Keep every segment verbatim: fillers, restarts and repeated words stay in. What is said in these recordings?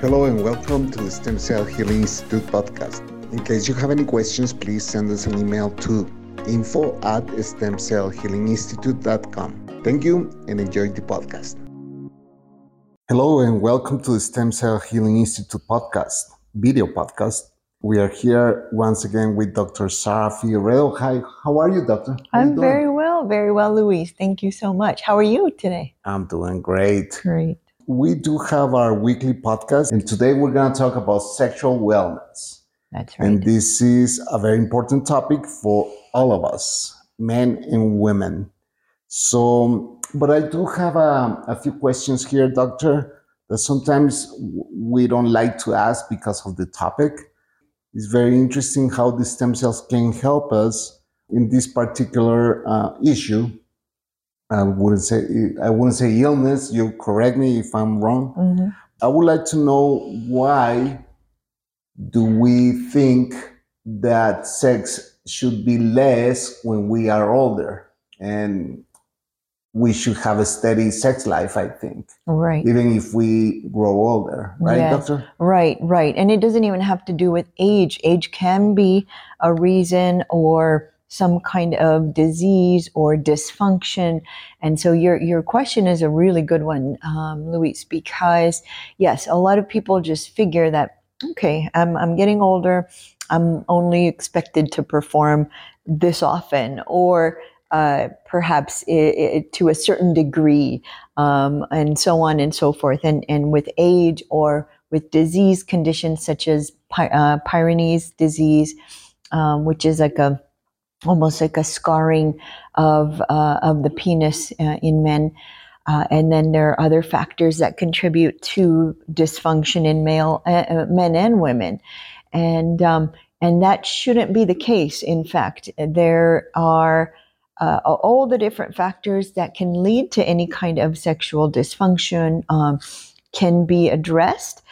Hello and welcome to the Stem Cell Healing Institute podcast. In case you have any questions, please send us an email to info at stem cell healing institute dot com. Thank you and enjoy the podcast. Hello and welcome to the Stem Cell Healing Institute podcast, video podcast. We are here once again with Doctor Zahra Figueredo. Hi, how are you, doctor? How I'm you very well, very well, Luis. Thank you so much. How are you today? I'm doing great. Great. We do have our weekly podcast, and today we're going to talk about sexual wellness. That's right. And this is a very important topic for all of us, men and women. So, but I do have a, a few questions here, doctor, that sometimes we don't like to ask because of the topic. It's very interesting how the stem cells can help us in this particular uh, issue. I wouldn't say I wouldn't say illness. You correct me if I'm wrong. Mm-hmm. I would like to know, why do we think that sex should be less when we are older, and we should have a steady sex life, I think. Right. Even if we grow older, right, yes. Doctor? Right, right. And it doesn't even have to do with age. Age can be a reason, or some kind of disease or dysfunction. And so your your question is a really good one, um, Luis, because yes, a lot of people just figure that, okay, I'm I'm getting older, I'm only expected to perform this often, or uh, perhaps it, it, to a certain degree, um, and so on and so forth. And and with age or with disease conditions such as Pey- uh, Peyronie's disease, um, which is like a almost like a scarring of uh, of the penis uh, in men. Uh, and then there are other factors that contribute to dysfunction in male uh, men and women. And um, and that shouldn't be the case. In fact, there are uh, all the different factors that can lead to any kind of sexual dysfunction um, can be addressed.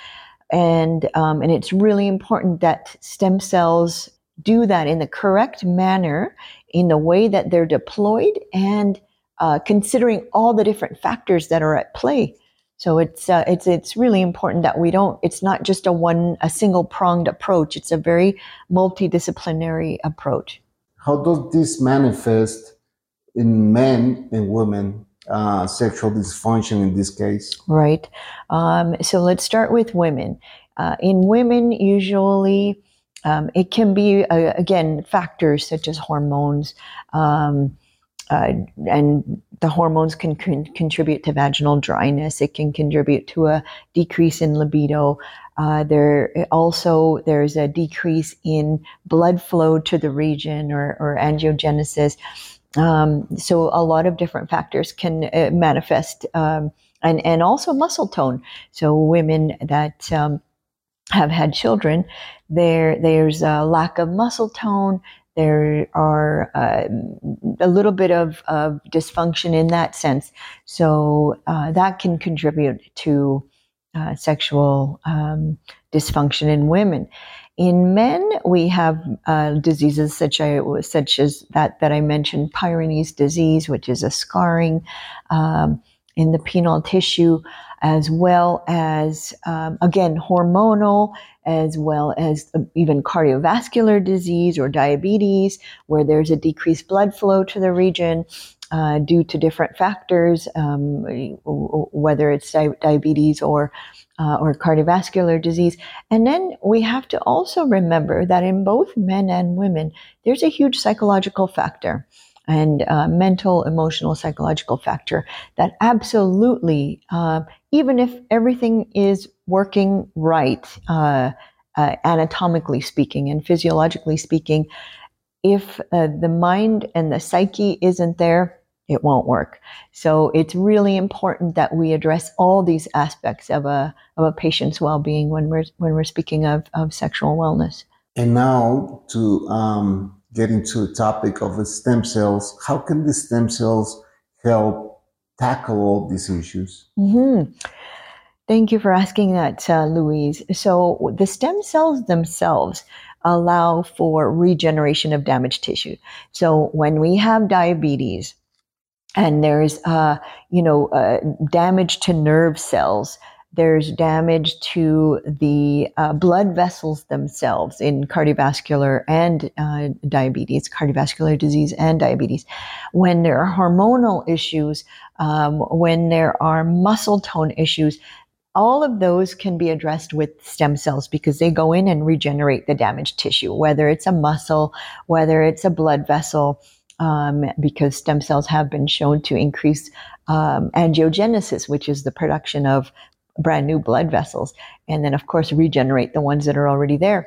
And um, and it's really important that stem cells do that in the correct manner, in the way that they're deployed, and uh, considering all the different factors that are at play. So it's uh, it's it's really important that we don't. It's not just a one a single pronged approach. It's a very multidisciplinary approach. How does this manifest in men and women? Uh, sexual dysfunction in this case, right? Um, so let's start with women. Uh, in women, usually. Um, it can be, uh, again, factors such as hormones, um, uh, and the hormones can con- contribute to vaginal dryness. It can contribute to a decrease in libido. Uh, there also, there's a decrease in blood flow to the region, or, or angiogenesis. Um, so a lot of different factors can uh, manifest, um, and, and also muscle tone. So women that... Um, have had children, there there's a lack of muscle tone. There are uh, a little bit of, of dysfunction in that sense. So uh, that can contribute to uh, sexual um, dysfunction in women. In men, we have uh, diseases such, I, such as that that I mentioned, Peyronie's disease, which is a scarring um, in the penile tissue, as well as, um, again, hormonal, as well as even cardiovascular disease or diabetes, where there's a decreased blood flow to the region uh, due to different factors, um, whether it's di- diabetes or uh, or cardiovascular disease. And then we have to also remember that in both men and women, there's a huge psychological factor, and uh, mental, emotional, psychological factor that absolutely, uh, even if everything is working right, uh, uh, anatomically speaking and physiologically speaking, if uh, the mind and the psyche isn't there, it won't work. So it's really important that we address all these aspects of a of a patient's well-being when we're when we're speaking of, of sexual wellness. And now to... Um... getting to the topic of the stem cells, how can the stem cells help tackle all these issues? Mm-hmm. Thank you for asking that, uh, Louise. So the stem cells themselves allow for regeneration of damaged tissue. So when we have diabetes and there's, uh, you know, uh, damage to nerve cells, There's damage to the uh, blood vessels themselves in cardiovascular and uh, diabetes, cardiovascular disease and diabetes. When there are hormonal issues, um, when there are muscle tone issues, all of those can be addressed with stem cells because they go in and regenerate the damaged tissue, whether it's a muscle, whether it's a blood vessel, um, because stem cells have been shown to increase um, angiogenesis, which is the production of brand new blood vessels, and then of course regenerate the ones that are already there.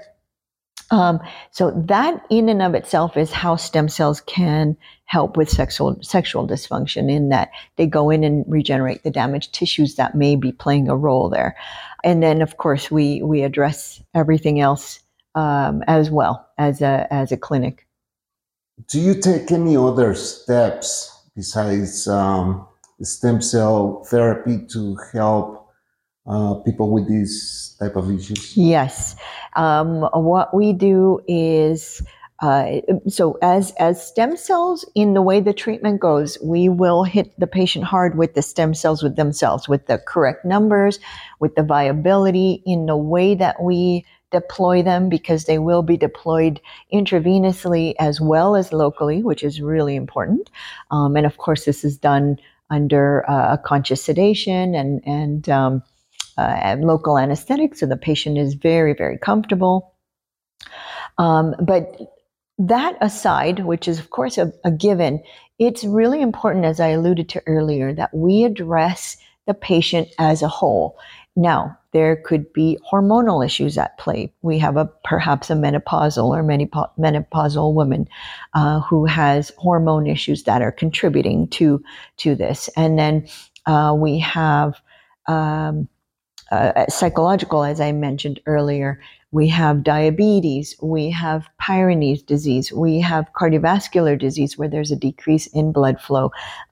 Um, so that in and of itself is how stem cells can help with sexual sexual dysfunction, in that they go in and regenerate the damaged tissues that may be playing a role there. And then of course we we address everything else um, as well as a as a clinic. Do you take any other steps besides um, stem cell therapy to help Uh, people with these type of issues? Yes. Um, what we do is, uh, so as, as stem cells, in the way the treatment goes, we will hit the patient hard with the stem cells with themselves, with the correct numbers, with the viability, in the way that we deploy them, because they will be deployed intravenously as well as locally, which is really important. Um, and of course, this is done under uh, a conscious sedation and, and, um, Uh, and local anesthetic, so the patient is very, very comfortable. Um, but that aside, which is of course a, a given, it's really important, as I alluded to earlier, that we address the patient as a whole. Now, there could be hormonal issues at play. We have a perhaps a menopausal or menop- menopausal woman uh, who has hormone issues that are contributing to, to this. And then uh, we have... Um, Uh, psychological, as I mentioned earlier, we have diabetes, we have Peyronie's disease, we have cardiovascular disease where there's a decrease in blood flow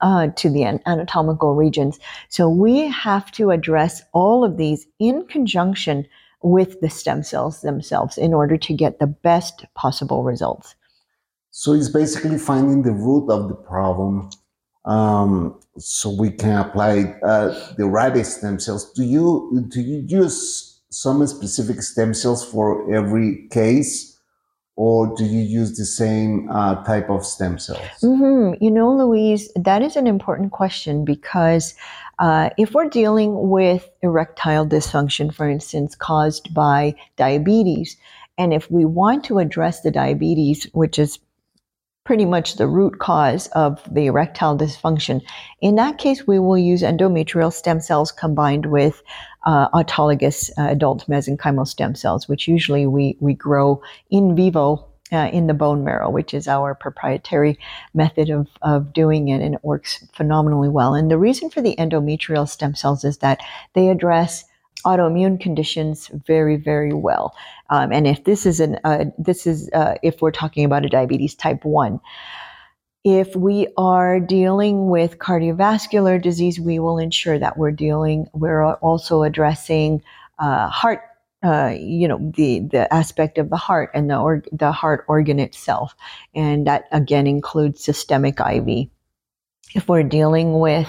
uh, to the anatomical regions. So we have to address all of these in conjunction with the stem cells themselves in order to get the best possible results. So it's basically finding the root of the problem. Um, so we can apply uh, the right stem cells. Do you do you use some specific stem cells for every case, or do you use the same uh, type of stem cells? Mm-hmm. You know, Louise, that is an important question because uh, if we're dealing with erectile dysfunction, for instance, caused by diabetes, and if we want to address the diabetes, which is pretty much the root cause of the erectile dysfunction. In that case, we will use endometrial stem cells combined with uh, autologous uh, adult mesenchymal stem cells, which usually we, we grow in vivo uh, in the bone marrow, which is our proprietary method of, of doing it, and it works phenomenally well. And the reason for the endometrial stem cells is that they address autoimmune conditions very, very well. Um, and if this is an, uh, this is, uh, if we're talking about a diabetes type one, if we are dealing with cardiovascular disease, we will ensure that we're dealing, we're also addressing uh, heart, uh, you know, the, the aspect of the heart and the, or- the heart organ itself. And that again includes systemic I V. If we're dealing with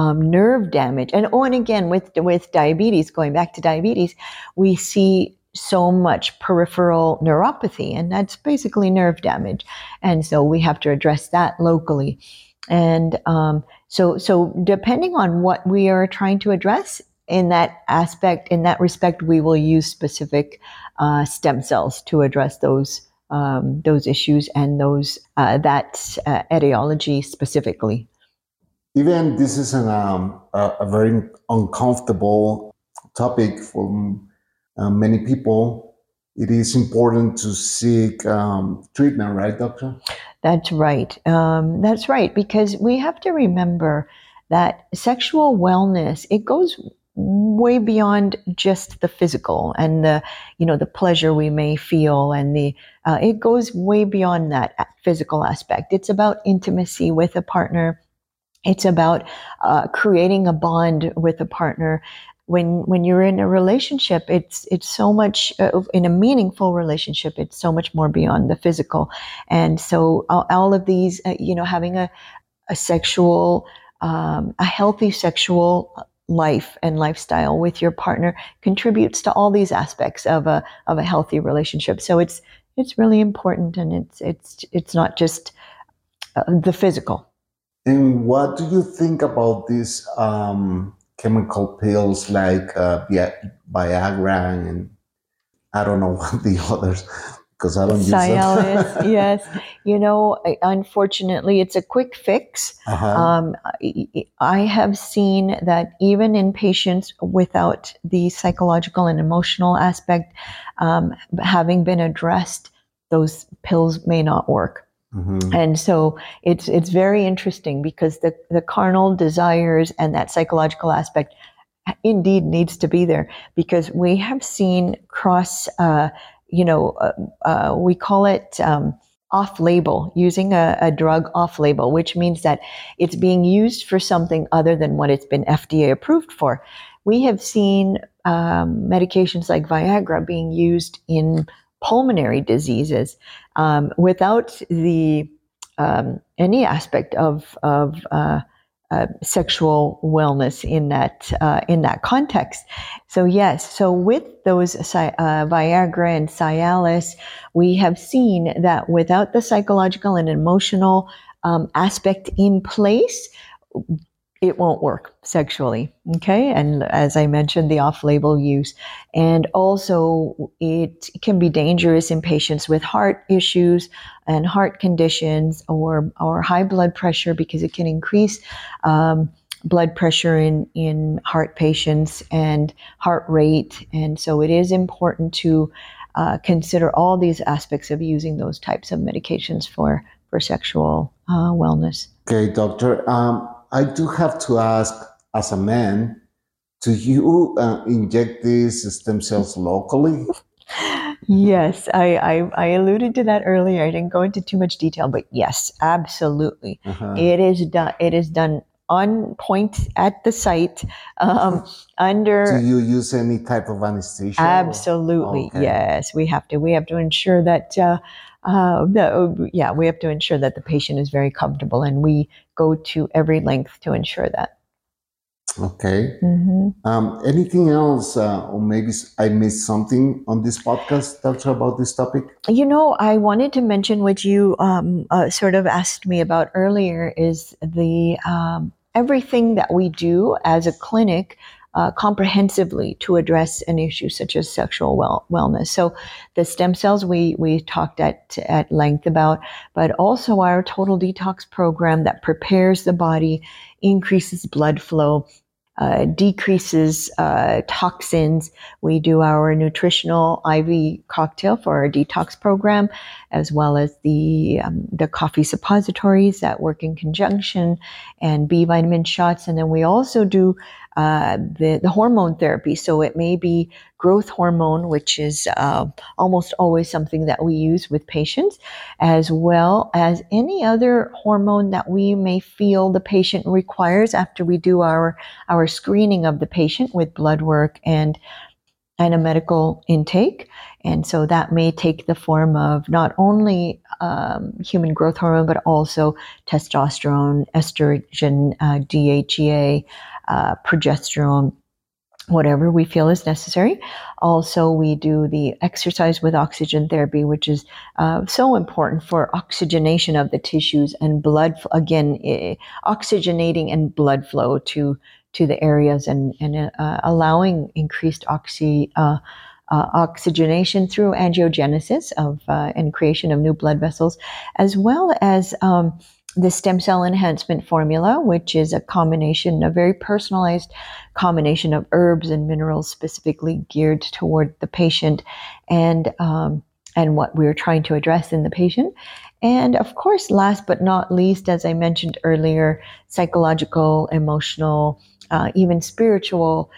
Um, nerve damage. And oh, and again, with with diabetes, going back to diabetes, we see so much peripheral neuropathy, and that's basically nerve damage. And so we have to address that locally. And um, so, so depending on what we are trying to address in that aspect, in that respect, we will use specific uh, stem cells to address those um, those issues and those uh, that uh, etiology specifically. Even this is an, um, a, a very uncomfortable topic for uh, many people. It is important to seek um, treatment, right, doctor? That's right. Um, that's right, because we have to remember that sexual wellness, it goes way beyond just the physical and the, you know, the pleasure we may feel, and the uh, it goes way beyond that physical aspect. It's about intimacy with a partner. It's about uh, creating a bond with a partner. When when you're in a relationship, it's it's so much uh, in a meaningful relationship. It's so much more beyond the physical, and so all, all of these, uh, you know, having a a sexual, um, a healthy sexual life and lifestyle with your partner contributes to all these aspects of a of a healthy relationship. So it's it's really important, and it's it's it's not just uh, the physical. And what do you think about these um, chemical pills like uh, Viagra and I don't know what the others? Because I don't use Cialis, yes, you know, unfortunately, it's a quick fix. Uh-huh. Um, I have seen that even in patients without the psychological and emotional aspect um, having been addressed, those pills may not work. Mm-hmm. And so it's it's very interesting because the, the carnal desires and that psychological aspect indeed needs to be there, because we have seen cross, uh, you know, uh, uh, we call it um, off-label, using a, a drug off-label, which means that it's being used for something other than what it's been F D A approved for. We have seen um, medications like Viagra being used in pulmonary diseases um, without the um, any aspect of of uh, uh, sexual wellness in that uh, in that context. So yes, so with those uh, Viagra and Cialis, we have seen that without the psychological and emotional um, aspect in place, it won't work sexually, okay? And as I mentioned, the off-label use. And also, it can be dangerous in patients with heart issues and heart conditions or or high blood pressure, because it can increase um, blood pressure in, in heart patients and heart rate. And so it is important to uh, consider all these aspects of using those types of medications for, for sexual uh, wellness. Okay, doctor. Um- I do have to ask, as a man, do you uh, inject these stem cells locally? Yes, I, I, I alluded to that earlier. I didn't go into too much detail, but yes, absolutely. Uh-huh. It is done. It is done on point at the site. Um, under. Do you use any type of anesthesia? Absolutely, okay. Yes. We have to. We have to ensure that. Uh, Uh, the, yeah, we have to ensure that the patient is very comfortable, and we go to every length to ensure that. Okay. Mm-hmm. Um, anything else, uh, or maybe I missed something on this podcast, Doctor, about this topic? You know, I wanted to mention what you um, uh, sort of asked me about earlier is the um, everything that we do as a clinic Uh, comprehensively to address an issue such as sexual well, wellness. So the stem cells we we talked at at length about, but also our total detox program that prepares the body, increases blood flow, uh, decreases uh, toxins. We do our nutritional I V cocktail for our detox program, as well as the um, the coffee suppositories that work in conjunction, and B vitamin shots. And then we also do Uh, the, the hormone therapy. So it may be growth hormone, which is uh, almost always something that we use with patients, as well as any other hormone that we may feel the patient requires after we do our, our screening of the patient with blood work and and a medical intake. And so that may take the form of not only um, human growth hormone, but also testosterone, estrogen, uh, D H E A, uh, progesterone, whatever we feel is necessary. Also, we do the exercise with oxygen therapy, which is uh, so important for oxygenation of the tissues and blood, again, eh, oxygenating and blood flow to to the areas and, and uh, allowing increased oxy, uh, uh, oxygenation through angiogenesis of uh, and creation of new blood vessels, as well as um, the stem cell enhancement formula, which is a combination, a very personalized combination of herbs and minerals specifically geared toward the patient and um, and what we're trying to address in the patient. And of course, last but not least, as I mentioned earlier, psychological, emotional, uh, even spiritual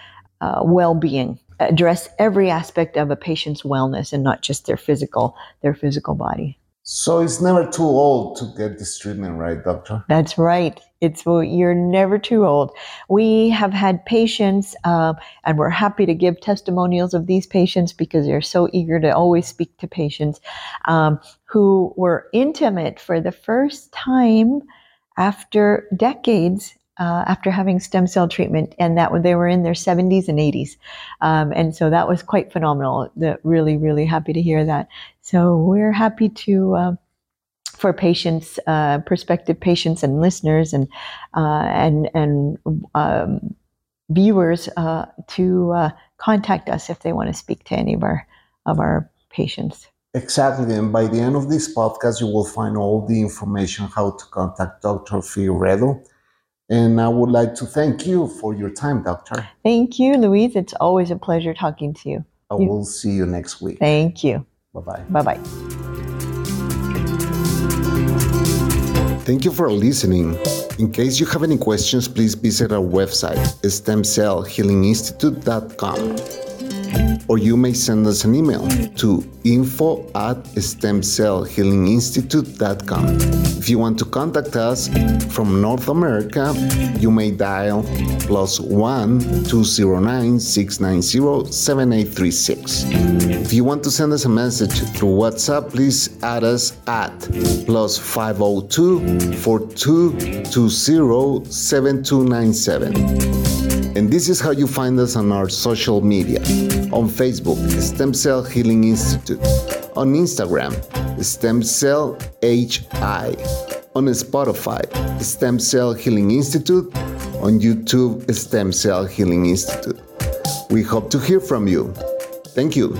uh, well-being. Address every aspect of a patient's wellness and not just their physical, their physical body. So it's never too old to get this treatment, right, doctor? That's right. It's well, you're never too old. We have had patients, uh, and we're happy to give testimonials of these patients because they're so eager to always speak to patients, um, who were intimate for the first time after decades uh, after having stem cell treatment, and that when they were in their seventies and eighties. Um, and so that was quite phenomenal. The, really, really happy to hear that. So we're happy to, uh, for patients, uh, prospective patients and listeners and, uh, and, and um, viewers uh, to uh, contact us if they want to speak to any of our, of our patients. Exactly. And by the end of this podcast, you will find all the information how to contact Doctor Figueredo. And I would like to thank you for your time, Doctor. Thank you, Luis. It's always a pleasure talking to you. I you. will see you next week. Thank you. Bye-bye. Bye-bye. Thank you for listening. In case you have any questions, please visit our website, stem cell healing institute dot com. Or you may send us an email to info at stem cell healing institute dot com. If you want to contact us from North America, you may dial plus one two zero nine six nine zero seven eight three six. If you want to send us a message through WhatsApp, please add us at plus five zero two four two two zero seven two nine seven. And this is how you find us on our social media. On Facebook, Stem Cell Healing Institute. On Instagram, Stem Cell H I. On Spotify, Stem Cell Healing Institute. On YouTube, Stem Cell Healing Institute. We hope to hear from you. Thank you.